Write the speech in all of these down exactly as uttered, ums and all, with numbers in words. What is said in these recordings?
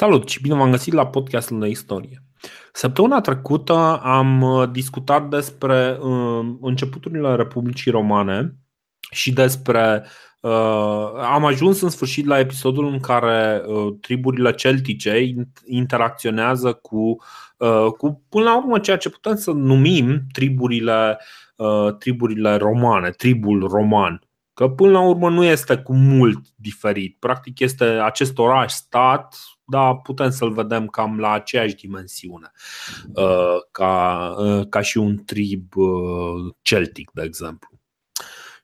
Salut și bine v-am găsit la podcastul Neistorie. Săptămâna trecută am discutat despre începuturile Republicii Romane și despre am ajuns în sfârșit la episodul în care triburile celtice interacționează cu, cu până la urmă ceea ce putem să numim triburile, triburile romane, tribul roman. Că până la urmă nu este cu mult diferit. Practic este acest oraș-stat, dar putem să-l vedem cam la aceeași dimensiune ca, ca și un trib celtic, de exemplu.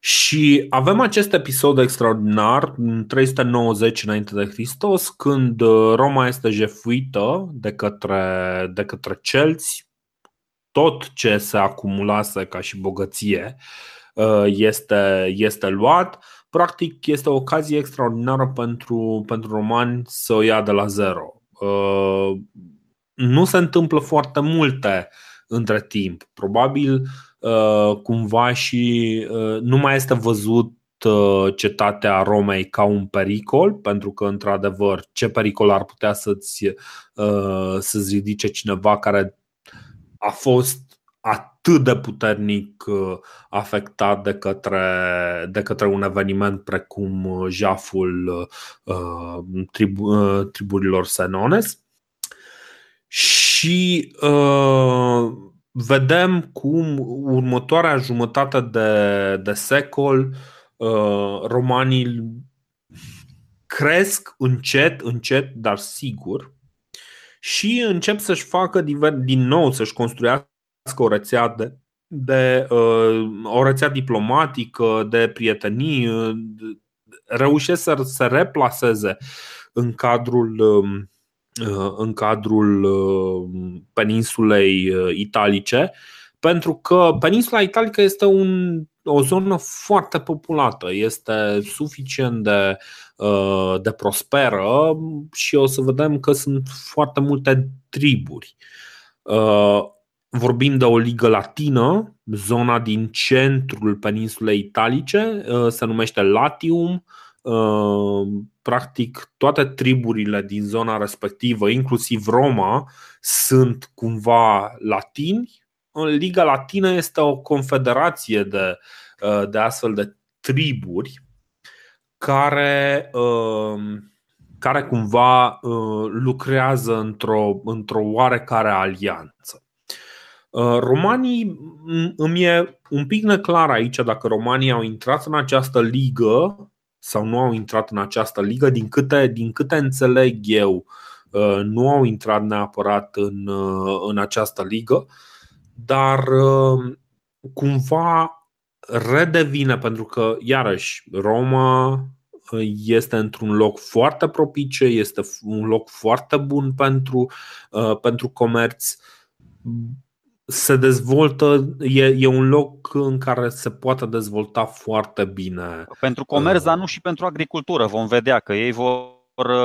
Și avem acest episod extraordinar în trei sute nouăzeci înainte de Hristos, când Roma este jefuită de către, de către celți. Tot ce se acumulase ca și bogăție este, este luat. Practic este o ocazie extraordinară pentru, pentru romani să o ia de la zero. Nu se întâmplă foarte multe între timp. Probabil cumva și nu mai este văzut cetatea Romei ca un pericol, pentru că într-adevăr ce pericol ar putea să-ți, să-ți ridice cineva care a fost atât de puternic afectat de către, de către un eveniment precum jaful tribu, triburilor Senones. Și vedem cum următoarea jumătate de, de secol romanii cresc încet, încet, dar sigur și încep să-și facă din nou, să-și construiască o rețea de, de o rețea diplomatică, de prietenii, reușesc să se replaseze în cadrul în cadrul peninsulei italice, pentru că peninsula italică este un, o zonă foarte populată, este suficient de, de prosperă și o să vedem că sunt foarte multe triburi. Vorbim de o ligă latină, zona din centrul peninsulei italice, se numește Latium. Practic toate triburile din zona respectivă, inclusiv Roma, sunt cumva latini. Liga Latină este o confederație de, de astfel de triburi care, care cumva lucrează într-o, într-o oarecare alianță. Romanii, îmi e un pic neclar aici dacă romanii au intrat în această ligă sau nu au intrat în această ligă, din câte, din câte înțeleg eu, nu au intrat neapărat în, în această ligă, dar cumva redevine, pentru că iarăși Roma este într-un loc foarte propice, este un loc foarte bun pentru, pentru comerț. Se dezvoltă, e, e un loc în care se poate dezvolta foarte bine. Pentru comerț, dar nu și pentru agricultură. Vom vedea că ei vor,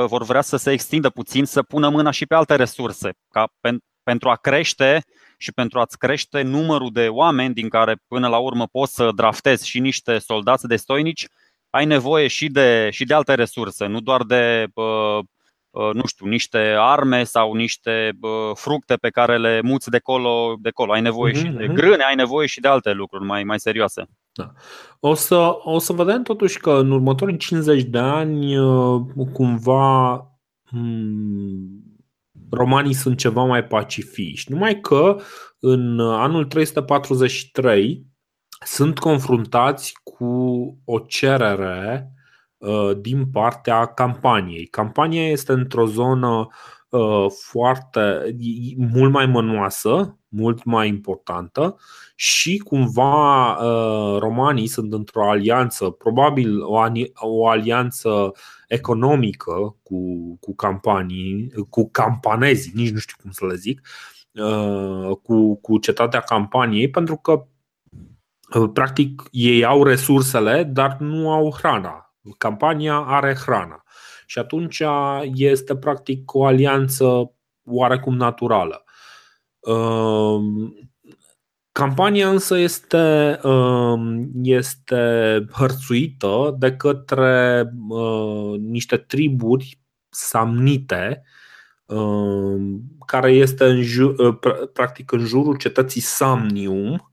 vor vrea să se extindă puțin, să pună mâna și pe alte resurse, ca pen, pentru a crește și pentru a-ți crește numărul de oameni din care până la urmă poți să draftezi și niște soldați destoinici. Ai nevoie și de, și de alte resurse, nu doar de... Uh, nu știu, niște arme sau niște fructe pe care le muți de colo, de colo. Ai nevoie mm-hmm. și de grâne, ai nevoie și de alte lucruri mai, mai serioase. Da. O să, o să vedem totuși că în următorii cincizeci de ani cumva romanii sunt ceva mai pacifiști. Numai că în anul trei sute patruzeci și trei sunt confruntați cu o cerere din partea Campaniei. Campania este într-o zonă foarte, mult mai mănoasă, mult mai importantă și cumva romanii sunt într-o alianță, probabil o alianță economică cu, cu Campanii, cu campanezii, nici nu știu cum să le zic, cu, cu cetatea Campaniei, pentru că practic ei au resursele, dar nu au hrana. Campania are hrana și atunci este practic o alianță oarecum naturală. Campania însă este, este hărțuită de către niște triburi samnite care este în jur, practic în jurul cetății Samnium,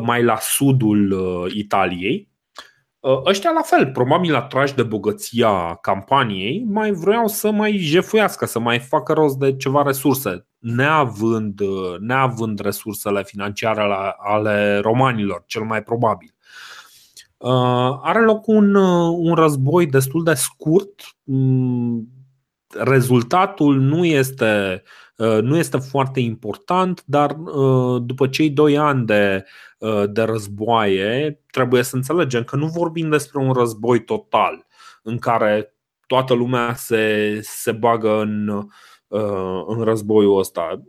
mai la sudul Italiei. Ăștia la fel, probabil atrași de bogăția Campaniei, mai vreau să mai jefuiască, să mai facă rost de ceva resurse, neavând, neavând resursele financiare ale romanilor, cel mai probabil. Are loc un, un război destul de scurt. Rezultatul nu este, nu este foarte important, dar după cei doi ani de, de războaie trebuie să înțelegem că nu vorbim despre un război total în care toată lumea se, se bagă în, în războiul ăsta.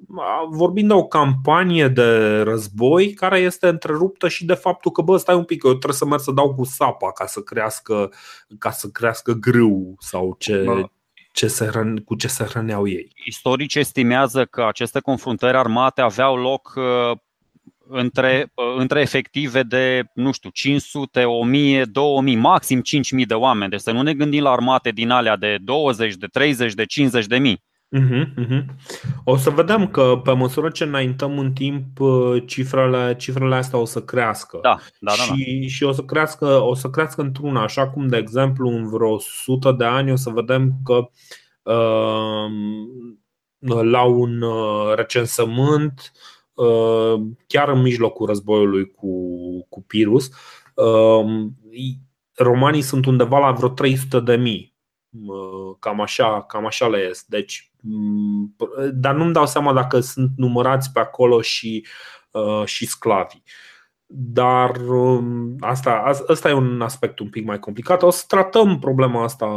Vorbim de o campanie de război care este întreruptă și de faptul că bă, stai un pic, eu trebuie să merg să dau cu sapa ca să crească, ca să crească grâu sau ce... Bă. Ce se hrân, cu ce se hrăneau ei. Istorici estimează că aceste confruntări armate aveau loc uh, între, uh, între efective de, nu știu, cinci sute, o mie, două mii, maxim cinci mii de oameni. Deci să nu ne gândim la armate din alea de douăzeci, de treizeci, de cincizeci de mii. Uh-huh, uh-huh. O să vedem că pe măsură ce înaintăm în timp, cifrele, cifrele astea o să crească. Da, da, da, și, da. și o să crească, o să crească într-una, așa cum de exemplu în vreo o sută de ani o să vedem că uh, la un recensământ uh, chiar în mijlocul războiului cu, cu Pirus, uh, romanii sunt undeva la vreo trei sute de mii. Cam așa, cam așa le ies. Deci, dar nu-mi dau seama dacă sunt numărați pe acolo și, și sclavii. Dar asta, asta e un aspect un pic mai complicat. O să tratăm problema asta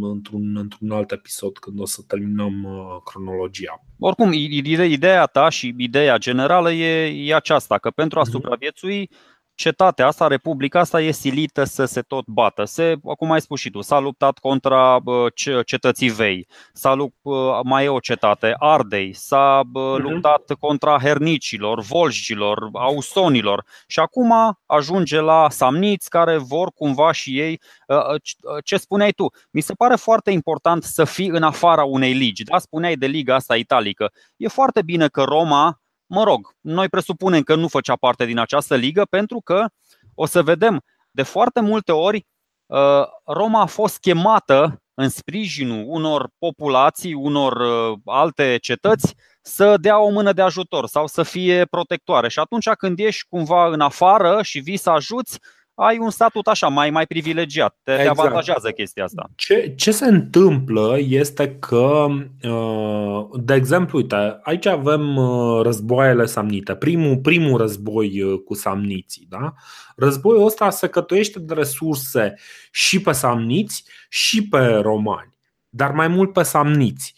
într-un, într-un alt episod când o să terminăm cronologia. Oricum, ideea ta și ideea generală e, e aceasta, că pentru a supraviețui cetatea asta, republica asta e silită să se tot bată. Se, acum ai spus și tu, s-a luptat contra cetății vei, s-a luptat, mai e o cetate, Ardei, s-a luptat contra hernicilor, volșgilor, ausonilor și acum ajunge la samniți care vor cumva și ei, ce spuneai tu, mi se pare foarte important să fii în afara unei ligi, da? Spuneai de liga asta italică, e foarte bine că Roma, mă rog, noi presupunem că nu făcea parte din această ligă pentru că o să vedem de foarte multe ori Roma a fost chemată în sprijinul unor populații, unor alte cetăți să dea o mână de ajutor sau să fie protectoare. Și atunci când ești cumva în afară și vii să ajuți, ai un statut așa mai, mai privilegiat, te exact. avantajează chestia asta. Ce, ce se întâmplă este că, de exemplu, uite, aici avem războaiele samnite, primul, primul război cu samniții, da? Războiul ăsta se cătuiește de resurse și pe samniți și pe romani, dar mai mult pe samniți.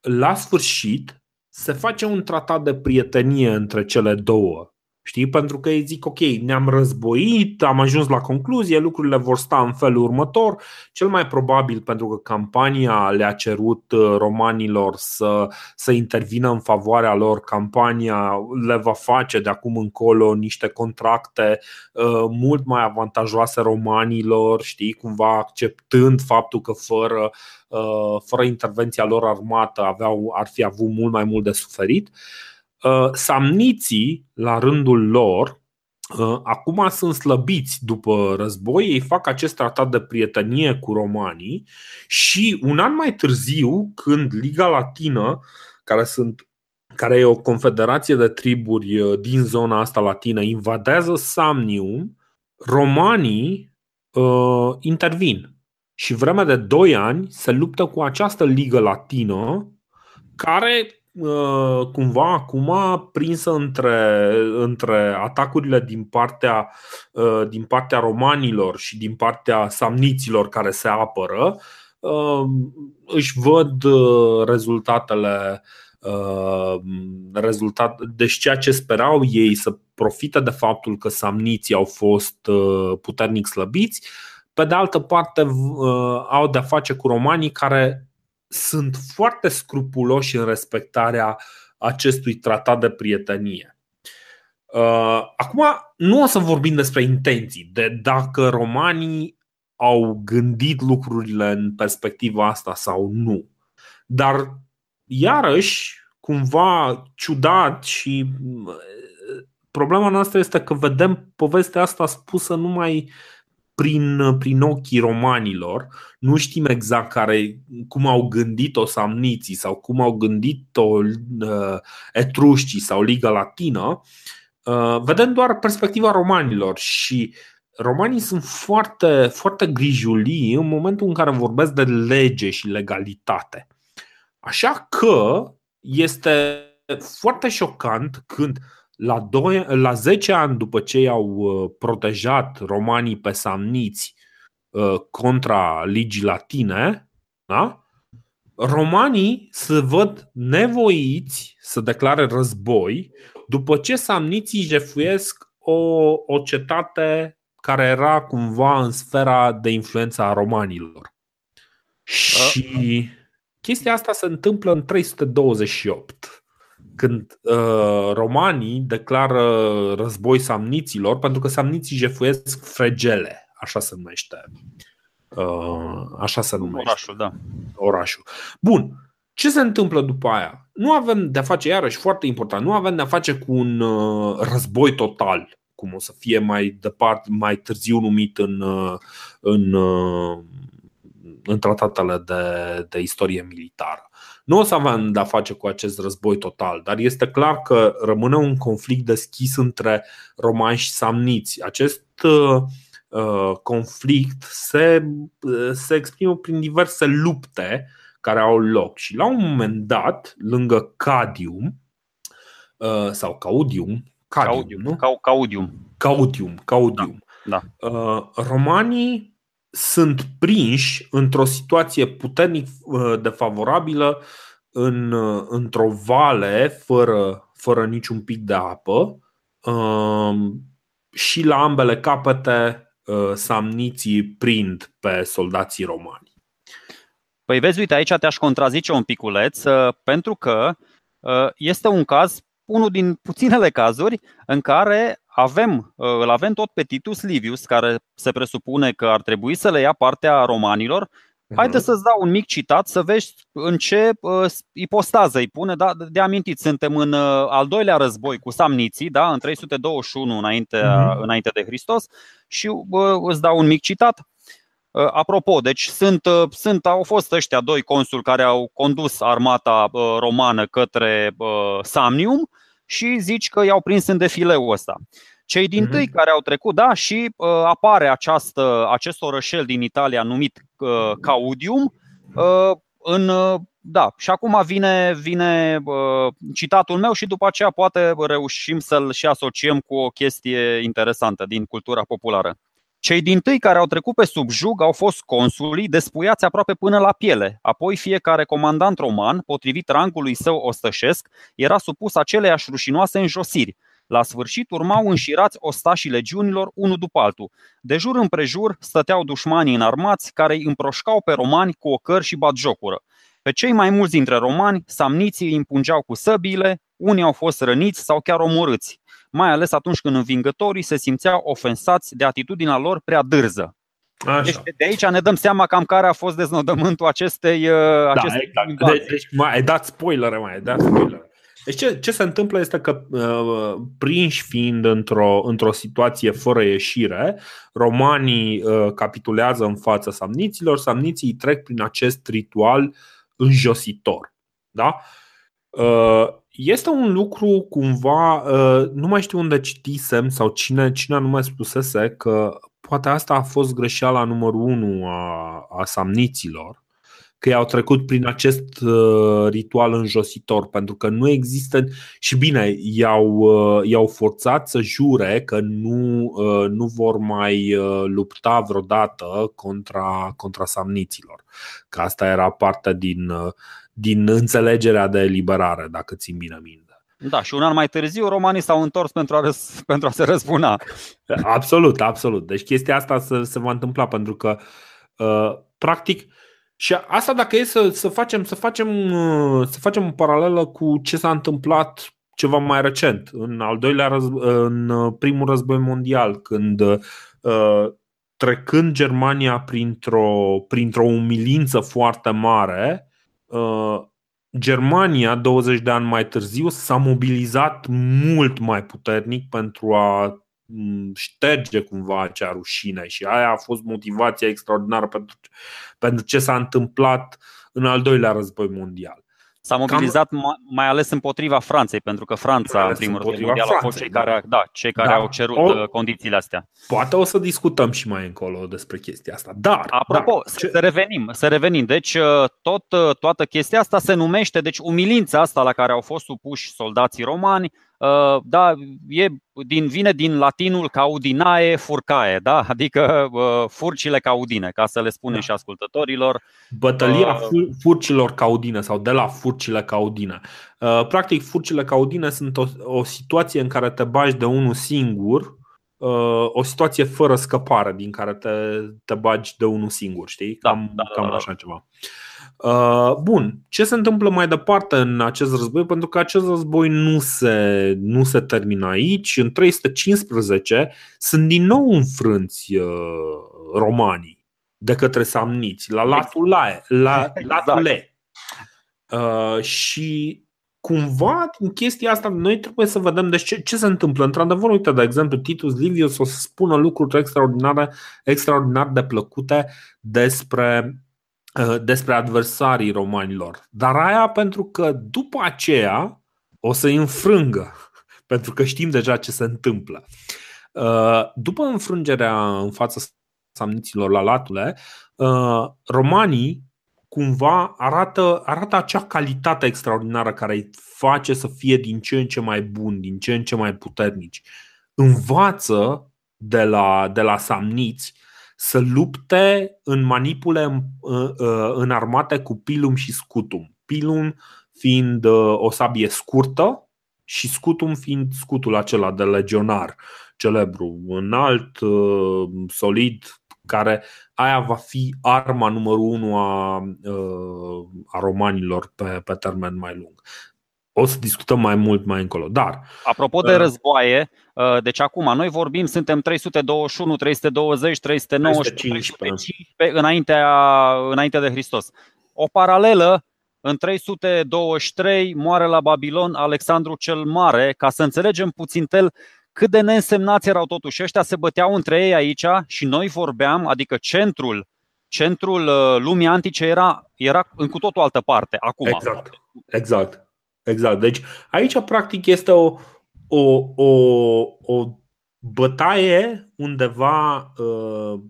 La sfârșit se face un tratat de prietenie între cele două. Știi? Pentru că ei zic, ok, ne-am războit, am ajuns la concluzie, lucrurile vor sta în felul următor. Cel mai probabil pentru că Campania le-a cerut romanilor să, să intervină în favoarea lor. Campania le va face de acum încolo niște contracte uh, mult mai avantajoase romanilor, știi? Cumva acceptând faptul că fără, uh, fără intervenția lor armată aveau, ar fi avut mult mai mult de suferit. Samniții, la rândul lor, acum sunt slăbiți după război, ei fac acest tratat de prietenie cu romanii și un an mai târziu, când Liga Latină, care, sunt, care e o confederație de triburi din zona asta latină, invadează Samnium, romanii uh, intervin și vreme de doi ani se luptă cu această Ligă Latină care... cumva acum prinsă între, între atacurile din partea, din partea romanilor și din partea samniților care se apără, își văd rezultatele, rezultat, deci ceea ce sperau ei să profite de faptul că samniții au fost puternic slăbiți. Pe de altă parte au de-a face cu romanii care sunt foarte scrupuloși în respectarea acestui tratat de prietenie. Acum nu o să vorbim despre intenții, de dacă romanii au gândit lucrurile în perspectiva asta sau nu. Dar iarăși cumva ciudat și problema noastră este că vedem povestea asta spusă numai prin, prin ochii romanilor. Nu știm exact care, cum au gândit-o samniții sau cum au gândit-o etrușcii sau Liga Latină. Vedem doar perspectiva romanilor și romanii sunt foarte, foarte grijulii în momentul în care vorbesc de lege și legalitate. Așa că este foarte șocant când la, doi, la zece ani după ce i-au protejat romanii pe samniți contra Ligii Latine, da? Romanii se văd nevoiți să declare război după ce samniții jefuiesc o, o cetate care era cumva în sfera de influență a romanilor. Și chestia asta se întâmplă în trei sute douăzeci și opt, când uh, romanii declară război samniților, pentru că samniții jefuiesc Fregele, așa se numește. Uh, așa se numește. Orașul, da. Orașul. Bun. Ce se întâmplă după aia? Nu avem de-a face, iarăși foarte important, nu avem de-a face cu un uh, război total, cum o să fie mai departe, mai târziu numit în, uh, în, uh, în tratatele de, de istorie militară. Nu o să avem de-a face cu acest război total, dar este clar că rămâne un conflict deschis între romani și samniți. Acest uh, conflict se, se exprimă prin diverse lupte care au loc. Și la un moment dat, lângă Caudium sau Caudium, Caudium, nu? Caudium. Caudium, Caudium. Da, da. Romanii sunt prinși într-o situație puternic defavorabilă în, într-o vale fără, fără niciun pic de apă. Și la ambele capete samniții prind pe soldații romani. Păi vezi, uite, aici te-aș contrazice un piculeț, pentru că este un caz, unul din puținele cazuri în care avem, îl avem tot pe Titus Livius, care se presupune că ar trebui să le ia partea romanilor. Haide să-ți dau un mic citat să vezi în ce uh, ipostază îi pune, da? De amintit, suntem în uh, al doilea război cu samniții, da? În trei sute douăzeci și unu înainte, mm-hmm. înainte de Hristos. Și uh, îți dau un mic citat. uh, Apropo, deci sunt, uh, sunt, au fost ăștia doi consuli care au condus armata uh, romană către uh, Samnium. Și zici că i-au prins în defileu ăsta. Cei din tâi care au trecut, da, și uh, apare această, acest orășel din Italia numit uh, Caudium. Uh, în, uh, da, și acum vine, vine uh, citatul meu și după aceea poate reușim să-l și asociem cu o chestie interesantă din cultura populară. Cei din tâi care au trecut pe subjug au fost consulii despuiați aproape până la piele. Apoi fiecare comandant roman, potrivit rangului său ostășesc, era supus aceleiași rușinoase înjosiri. La sfârșit urmau înșirați ostașii legiunilor unul după altul. De jur împrejur stăteau dușmanii înarmați care îi împroșcau pe romani cu ocări și batjocură. Pe cei mai mulți dintre romani, samniții îi împungeau cu săbiile, unii au fost răniți sau chiar omorâți, mai ales atunci când învingătorii se simțeau ofensați de atitudinea lor prea dârză. Așa. Deci de aici ne dăm seama cam care a fost deznodământul acestei... Da, acestei exact. Deci, deci mai ai dat spoilere, mai ai dat spoilere. Deci ce, ce se întâmplă este că uh, prinși fiind într-o, într-o situație fără ieșire, romanii uh, capitulează în fața samniților, samniții trec prin acest ritual înjositor. Da? Uh, Este un lucru cumva, nu mai știu unde citisem sau cine, cine anume spusese că poate asta a fost greșeala numărul unu a, a samniților, că i-au trecut prin acest ritual înjositor, pentru că nu există și bine, i-au, i-au forțat să jure că nu, nu vor mai lupta vreodată contra, contra samniților, că asta era parte din... din înțelegerea de eliberare, dacă țin bine minte. Da, și un an mai târziu romanii s-au întors pentru a, răs- pentru a se răzbuna. Absolut, absolut. Deci chestia asta se, se va întâmpla pentru că uh, practic și asta dacă e să, să facem să facem uh, să facem o paralelă cu ce s-a întâmplat ceva mai recent, în al doilea război, în primul război mondial, când uh, trecând Germania printr-o printr-o umilință foarte mare, Germania, douăzeci de ani mai târziu, s-a mobilizat mult mai puternic pentru a șterge cumva acea rușine și aia a fost motivația extraordinară pentru, pentru ce s-a întâmplat în al doilea război mondial. S-a mobilizat Cam... mai ales împotriva Franței, pentru că Franța în primul război mondial a fost cei care, da. Da, cei care da. au cerut o... condițiile astea. Poate o să discutăm și mai încolo despre chestia asta. Dar, apropo, dar, să, ce... revenim, să revenim. Deci tot, toată chestia asta se numește, deci umilința asta la care au fost supuși soldații romani, da, e din, vine din latinul caudinae furcae, da? Adică furcile caudine, ca să le spunem da. și ascultătorilor. Bătălia furcilor caudine sau de la furcile caudine. Practic, furcile caudine sunt o, o situație în care te bagi de unul singur, o situație fără scăpare din care te, te bagi de unul singur, știi? Cam, da, da, cam da, da. așa ceva. Bun, ce se întâmplă mai departe în acest război? Pentru că acest război nu se, nu se termină aici. În trei sute cincisprezece sunt din nou înfrânți romanii de către samniți la Latulae, la, Latule. Exact. Și cumva din chestia asta noi trebuie să vedem deci ce, ce se întâmplă. Într-adevăr, uite, de exemplu, Titus Livius o să spună lucruri extraordinare, extraordinar de plăcute despre despre adversarii romanilor. Dar aia pentru că după aceea o să-i înfrângă, pentru că știm deja ce se întâmplă. După înfrângerea în fața samniților la Latule, romanii cumva arată, arată acea calitate extraordinară care îi face să fie din ce în ce mai buni, din ce în ce mai puternici. Învață de la, de la samniți să lupte în manipule înarmate cu pilum și scutum. Pilum fiind o sabie scurtă și scutum fiind scutul acela de legionar celebru, înalt, solid, care aia va fi arma numărul unu a, a romanilor pe, pe termen mai lung. O să discutăm mai mult mai încolo. Dar apropo de războaie, deci acum noi vorbim, suntem trei sute douăzeci și unu, trei sute douăzeci, trei sute nouăsprezece, trei sute cincisprezece înaintea, înainte de Hristos. O paralelă, în trei sute douăzeci și trei moare la Babilon Alexandru cel Mare, ca să înțelegem puțin el cât de neînsemnați erau totuși. Ăștia se băteau între ei aici și noi vorbeam, adică centrul centrul lumii antice era, era în cu totul altă parte. Acum. Exact, exact. Exact. Deci aici practic este o, o, o, o bătaie undeva uh,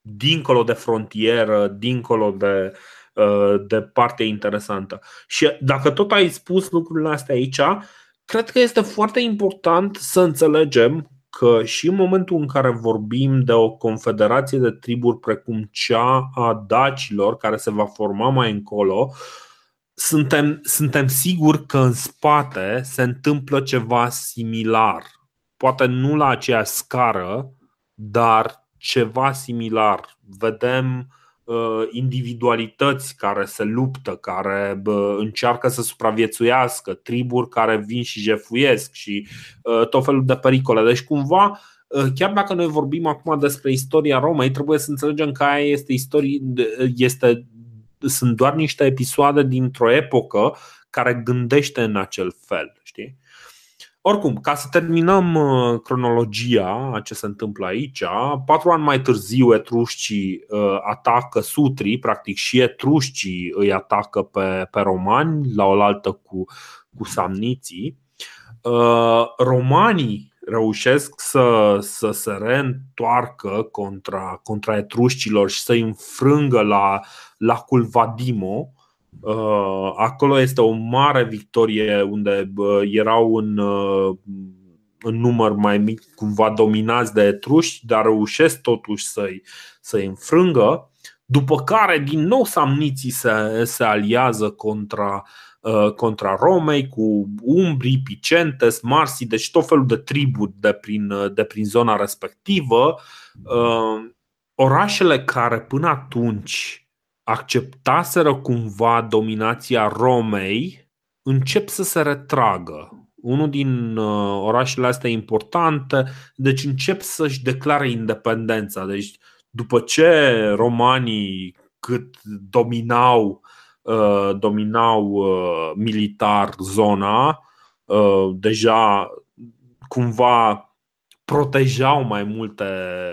dincolo de frontieră, dincolo de, uh, de parte interesantă. Și dacă tot ai spus lucrurile astea aici, cred că este foarte important să înțelegem că și în momentul în care vorbim de o confederație de triburi precum cea a dacilor, care se va forma mai încolo, Suntem, suntem siguri că în spate se întâmplă ceva similar. Poate nu la aceeași scară, dar ceva similar. Vedem uh, individualități care se luptă, care uh, încearcă să supraviețuiască, triburi care vin și jefuiesc și uh, tot felul de pericole. Deci cumva, uh, chiar dacă noi vorbim acum despre istoria Romei, trebuie să înțelegem că aia este istorie, este sunt doar niște episoade dintr-o epocă care gândește în acel fel, știi? Oricum, ca să terminăm cronologia a ce se întâmplă aici, patru ani mai târziu etrușcii atacă Sutrii, practic și etrușcii îi atacă pe, pe romani, la oaltă cu, cu samniții. Romanii reușesc să, să se reîntoarcă contra, contra etrușcilor și să-i înfrângă la Lacul Vadimo. Acolo este o mare victorie unde erau în, în număr mai mic, cumva dominați de etruști, dar reușesc totuși să-i, să-i înfrângă. După care din nou samniții se, se aliază contra contra Romei, cu Umbrii, Picentes, Marsii, deci tot felul de triburi de prin, de prin zona respectivă. Orașele care până atunci acceptaseră cumva dominația Romei încep să se retragă. Unul din orașele astea importante, deci încep să-și declare independența. Deci după ce romanii cât dominau dominau militar zona, deja cumva protejau mai multe,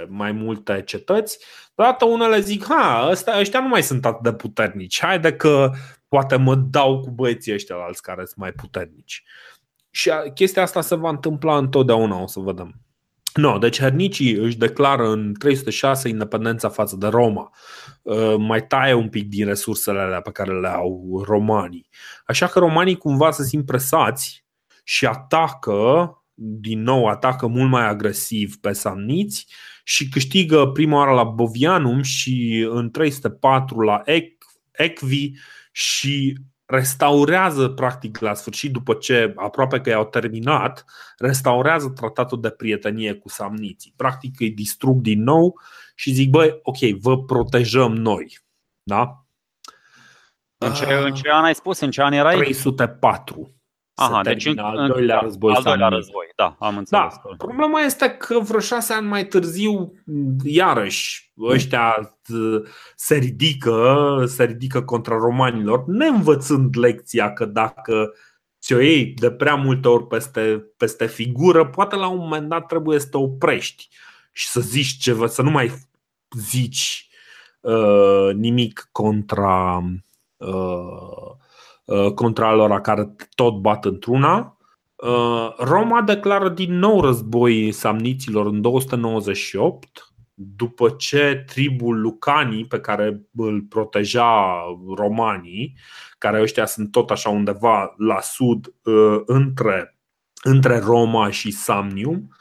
mai multe cetăți. Deodată unele zic, ha, ăsta, ăștia nu mai sunt atât de puternici, haide că poate mă dau cu băieții ăștia alți care sunt mai puternici. Și chestia asta se va întâmpla întotdeauna, o să vedem. No, deci hernicii își declară în trei sute șase independența față de Roma. Mai taie un pic din resursele alea pe care le au romanii. Așa că romanii cumva se simt presați și atacă, din nou atacă mult mai agresiv pe samniți și câștigă prima oară la Bovianum și în trei sute patru la Ecvi și restaurează practic la sfârșit, după ce aproape că i-au terminat, restaurează tratatul de prietenie cu samniții. Practic îi distrug din nou și zic, băi, ok, vă protejăm noi, da? În ce, în ce an ai spus? În ce an erai? trei sute patru. Aha, deci în, al doilea război. Al doilea război, da, am înțeles. Da, problema este că vreo șase ani mai târziu, iarăși, ăștia se ridică, se ridică contra romanilor, neînvățând lecția că dacă ți-o iei de prea multe ori peste, peste figură, poate la un moment dat trebuie să te oprești și să zici ceva, să nu mai zici uh, nimic contra. Uh, contra alora care tot bat într-una. Roma declară din nou război samniților în două sute nouăzeci și opt, după ce tribul Lucanii, pe care îl proteja romanii, care ăștia sunt tot așa undeva la sud între, între Roma și Samnium,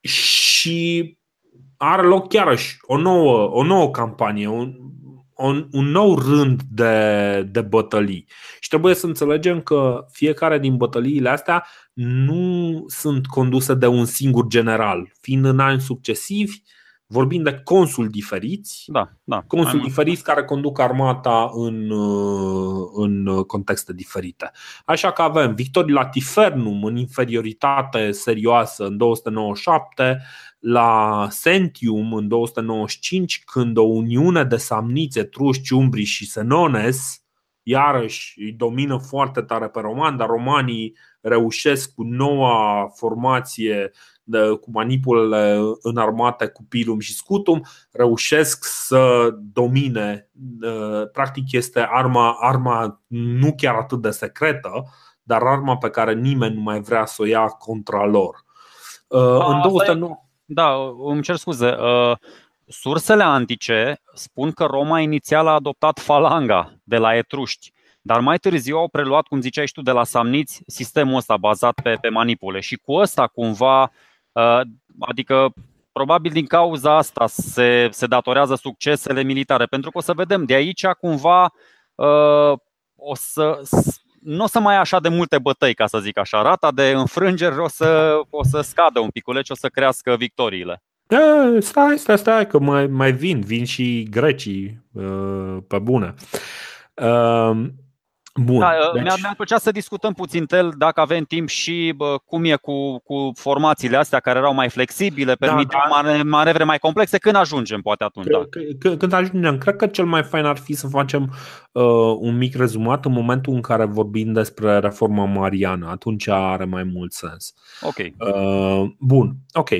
și are loc iarăși o nouă, o nouă campanie, Un, un nou rând de, de bătălii. Și trebuie să înțelegem că fiecare din bătăliile astea nu sunt conduse de un singur general, fiind în ani succesivi, vorbind de consuli diferiți, da, da, consuli diferiți care conduc armata în, în contexte diferite. Așa că avem victorii la Tifernum în inferioritate serioasă în două sute nouăzeci și șapte, la Centium în două sute nouăzeci și cinci, când o uniune de samniți, etrușci, umbrii și senones iarăși îi domină foarte tare pe romani, dar romanii reușesc cu noua formație de, cu manipulele înarmate cu pilum și scutum, reușesc să domine. Practic este arma, arma nu chiar atât de secretă, dar arma pe care nimeni nu mai vrea să o ia contra lor. A, în două sute nouă. Da, îmi cer scuze. Sursele antice spun că Roma inițial a adoptat falanga de la etruști, dar mai târziu au preluat, cum ziceai și tu, de la samniți sistemul ăsta bazat pe, pe manipule. Și cu ăsta cumva, adică probabil din cauza asta se, se datorează succesele militare. Pentru că o să vedem, de aici cumva o să... nu o să mai ai așa de multe bătăi, ca să zic așa. Rata de înfrângeri o să, o să scadă un piculeț, o să crească victoriile. E, stai, stai, stai, că mai, mai vin. Vin și grecii pe bune. Bun, da, deci... Mi-ar plăcea să discutăm puțin, tel, dacă avem timp, și bă, cum e cu, cu formațiile astea care erau mai flexibile, permiteau da, da. manevre mai complexe. Când ajungem, poate atunci. Când, când ajungem, cred că cel mai fain ar fi să facem uh, un mic rezumat în momentul în care vorbim despre reforma mariană. Atunci are mai mult sens. Ok. Uh, bun, ok.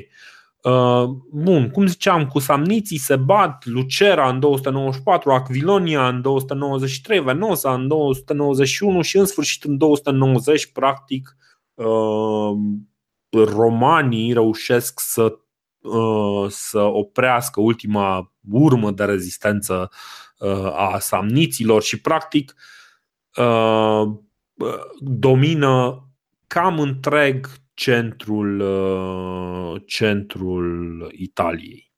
Bun, cum ziceam, cu samniții se bat Lucera în două sute nouăzeci și patru, Aquilonia în două sute nouăzeci și trei, Venosa în două sute nouăzeci și unu și în sfârșit în două sute nouăzeci practic romanii reușesc să, să oprească ultima urmă de rezistență a samniților și practic domină cam întreg Centrul, centrul Italiei.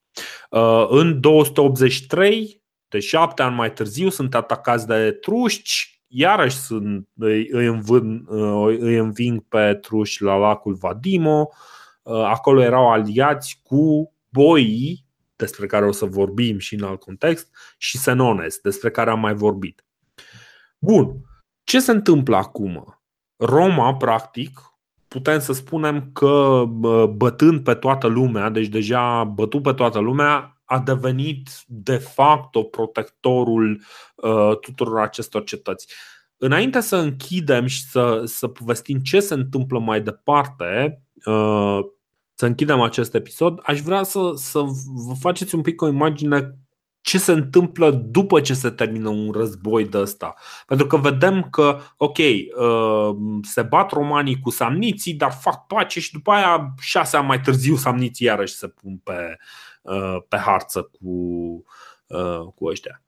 În două sute optzeci și trei, de șapte ani mai târziu, sunt atacați de etrușci, iarăși sunt, îi, învân, îi înving pe etruși la lacul Vadimo. Acolo erau aliați cu boii, despre care o să vorbim și în alt context, și Senones, despre care am mai vorbit. Bun, ce se întâmplă acum? Roma, practic, putem să spunem că bătând pe toată lumea, deci deja bătut pe toată lumea, a devenit de facto protectorul uh, tuturor acestor cetăți. Înainte să închidem și să, să povestim ce se întâmplă mai departe, uh, să închidem acest episod, aș vrea să, să vă faceți un pic o imagine ce se întâmplă după ce se termină un război de ăsta. Pentru că vedem că, ok, se bat romanii cu samniții, dar fac pace și după aia, șase ani mai târziu, samniții iarăși se pun pe, pe harță cu, cu ăștia.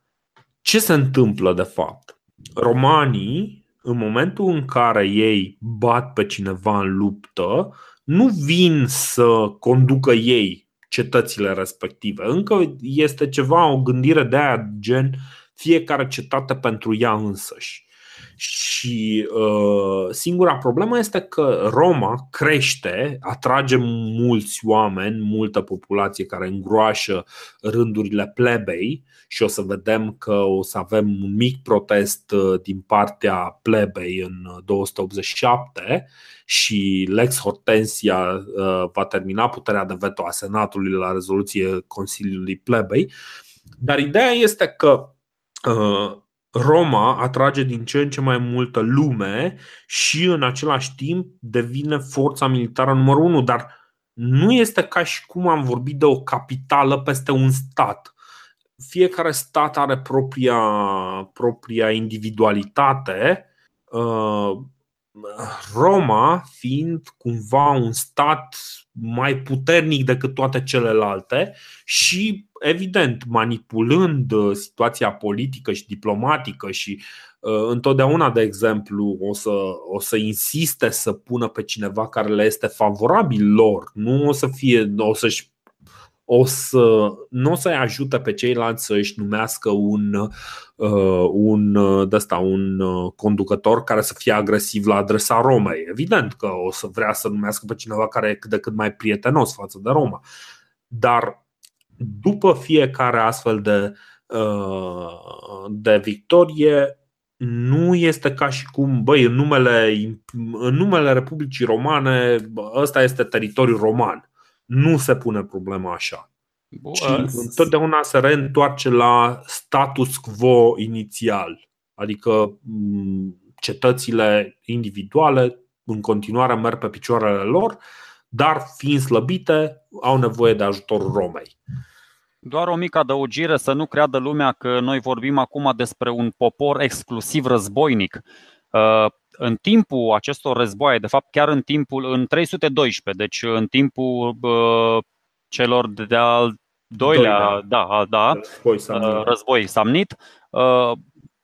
Ce se întâmplă de fapt? Romanii, în momentul în care ei bat pe cineva în luptă, nu vin să conducă ei cetățile respective. Încă este ceva, o gândire de aia gen fiecare cetate pentru ea însăși. Și uh, singura problemă este că Roma crește, atrage mulți oameni, multă populație care îngroașă rândurile plebei. Și o să vedem că o să avem un mic protest din partea plebei în două sute optzeci și șapte și Lex Hortensia va termina puterea de veto a Senatului la rezoluție Consiliului Plebei. Dar ideea este că Roma atrage din ce în ce mai multă lume și în același timp devine forța militară numărul unu. Dar nu este ca și cum am vorbit de o capitală peste un stat. Fiecare stat are propria, propria individualitate, Roma fiind cumva un stat mai puternic decât toate celelalte și, evident, manipulând situația politică și diplomatică și întotdeauna, de exemplu, o să, o să insiste să pună pe cineva care le este favorabil lor. Nu o să fie, o să-și O să, nu o să-i ajute pe ceilalți să își numească un, un, de-asta, un conducător care să fie agresiv la adresa Romei. Evident că o să vrea să numească pe cineva care e cât de cât mai prietenos față de Roma. Dar după fiecare astfel de, de victorie, nu este ca și cum, băi, în numele, în numele Republicii Romane, ăsta este teritoriul roman. Nu se pune problema așa. Bun. Și întotdeauna se reîntoarce la status quo inițial. Adică cetățile individuale în continuare merg pe picioarele lor, dar fiind slăbite, au nevoie de ajutorul Romei. Doar o mică adăugire, să nu creadă lumea că noi vorbim acum despre un popor exclusiv războinic. În timpul acestor războaie, de fapt chiar în timpul, în trei sute doisprezece, deci în timpul uh, celor de-al doilea, doilea. Da, da, război samnit, uh, război samnit uh,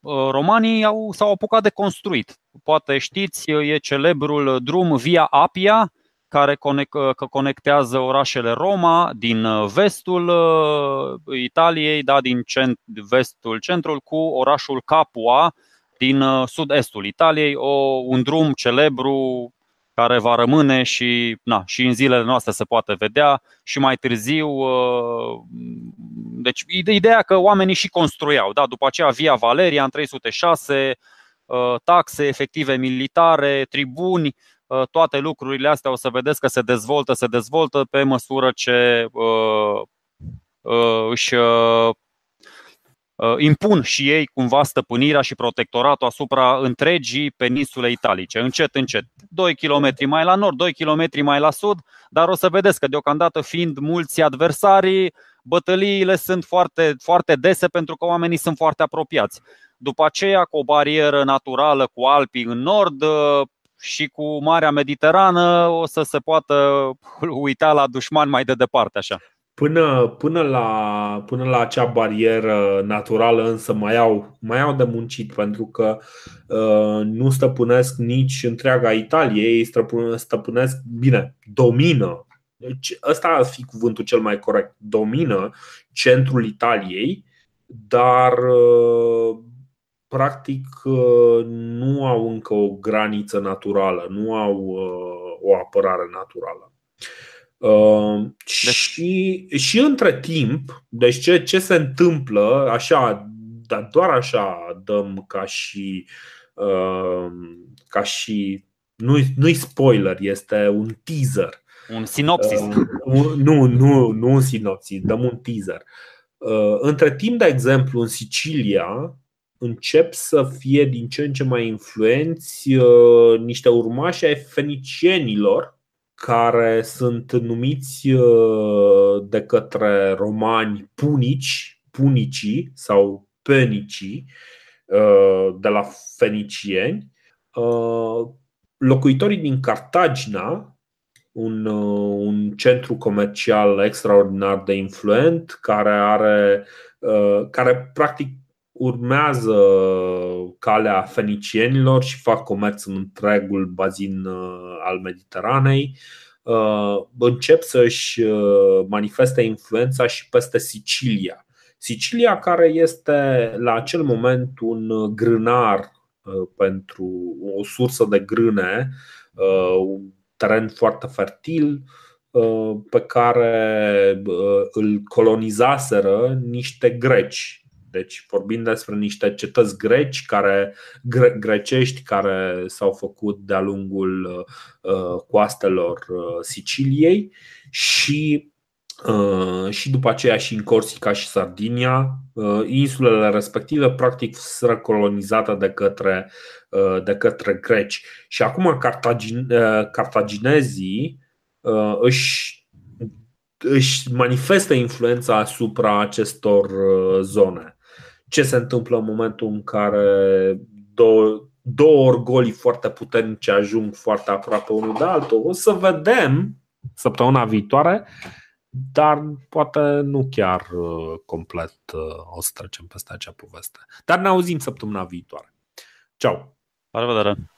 uh, romanii au, s-au apucat de construit. Poate știți, e celebrul drum Via Appia, care conectează orașele Roma din vestul uh, Italiei, da, din cent, vestul, centrul, cu orașul Capua, din sud-estul Italiei, o, un drum celebru care va rămâne și, na, și în zilele noastre se poate vedea și mai târziu. Deci ideea că oamenii și construiau, da, după aceea Via Valeria în trei sute șase, taxe efective militare, tribuni, toate lucrurile astea o să vedeți că se dezvoltă, se dezvoltă pe măsură ce uh, uh, își uh, impun și ei cumva stăpânirea și protectoratul asupra întregii peninsule italice. Încet, încet, doi kilometri mai la nord, doi kilometri mai la sud. Dar o să vedeți că deocamdată, fiind mulți adversari, bătăliile sunt foarte, foarte dese pentru că oamenii sunt foarte apropiați. După aceea, cu o barieră naturală cu Alpii în nord și cu Marea Mediterană, o să se poată uita la dușmani mai de departe așa. Până, până, la, până la acea barieră naturală însă mai au, mai au de muncit, pentru că uh, nu stăpânesc nici întreaga Italie, ei stăpânesc, bine, domină, deci, ăsta ar fi cuvântul cel mai corect, domină centrul Italiei, dar uh, practic uh, nu au încă o graniță naturală, nu au uh, o apărare naturală. Uh, deci. și, și între timp, deci ce, ce se întâmplă, așa, dar doar așa dăm ca și, uh, ca și nu-i, nu-i spoiler, este un teaser. Un sinopsis. Uh, nu, nu, nu un sinopsis, dăm un teaser. Uh, între timp, de exemplu, în Sicilia încep să fie din ce în ce mai influenți uh, niște urmași ai fenicienilor, care sunt numiți uh, de către romani punici, punicii sau penicii, uh, de la fenicieni. Uh, locuitorii din Cartagina, Un, un centru comercial extraordinar de influent, care are, care practic urmează calea fenicienilor și fac comerț în întregul bazin al Mediteranei, încep să-și manifeste influența și peste Sicilia. Sicilia, care este la acel moment un grânar, pentru o sursă de grâne, teren foarte fertil, pe care îl colonizaseră niște greci. Deci vorbim despre niște cetăți greci care, gre- grecești care s-au făcut de-a lungul coastelor Siciliei și, și după aceea și în Corsica și Sardinia. Insulele respective practic sunt colonizate de către, de către greci. Și acum cartaginezii își, își manifestă influența asupra acestor zone. Ce se întâmplă în momentul în care două, două orgolii foarte puternice ajung foarte aproape unul de altul? O să vedem săptămâna viitoare, dar poate nu chiar complet o să trecem peste acea poveste. Dar ne auzim săptămâna viitoare. Ceau! La revedere!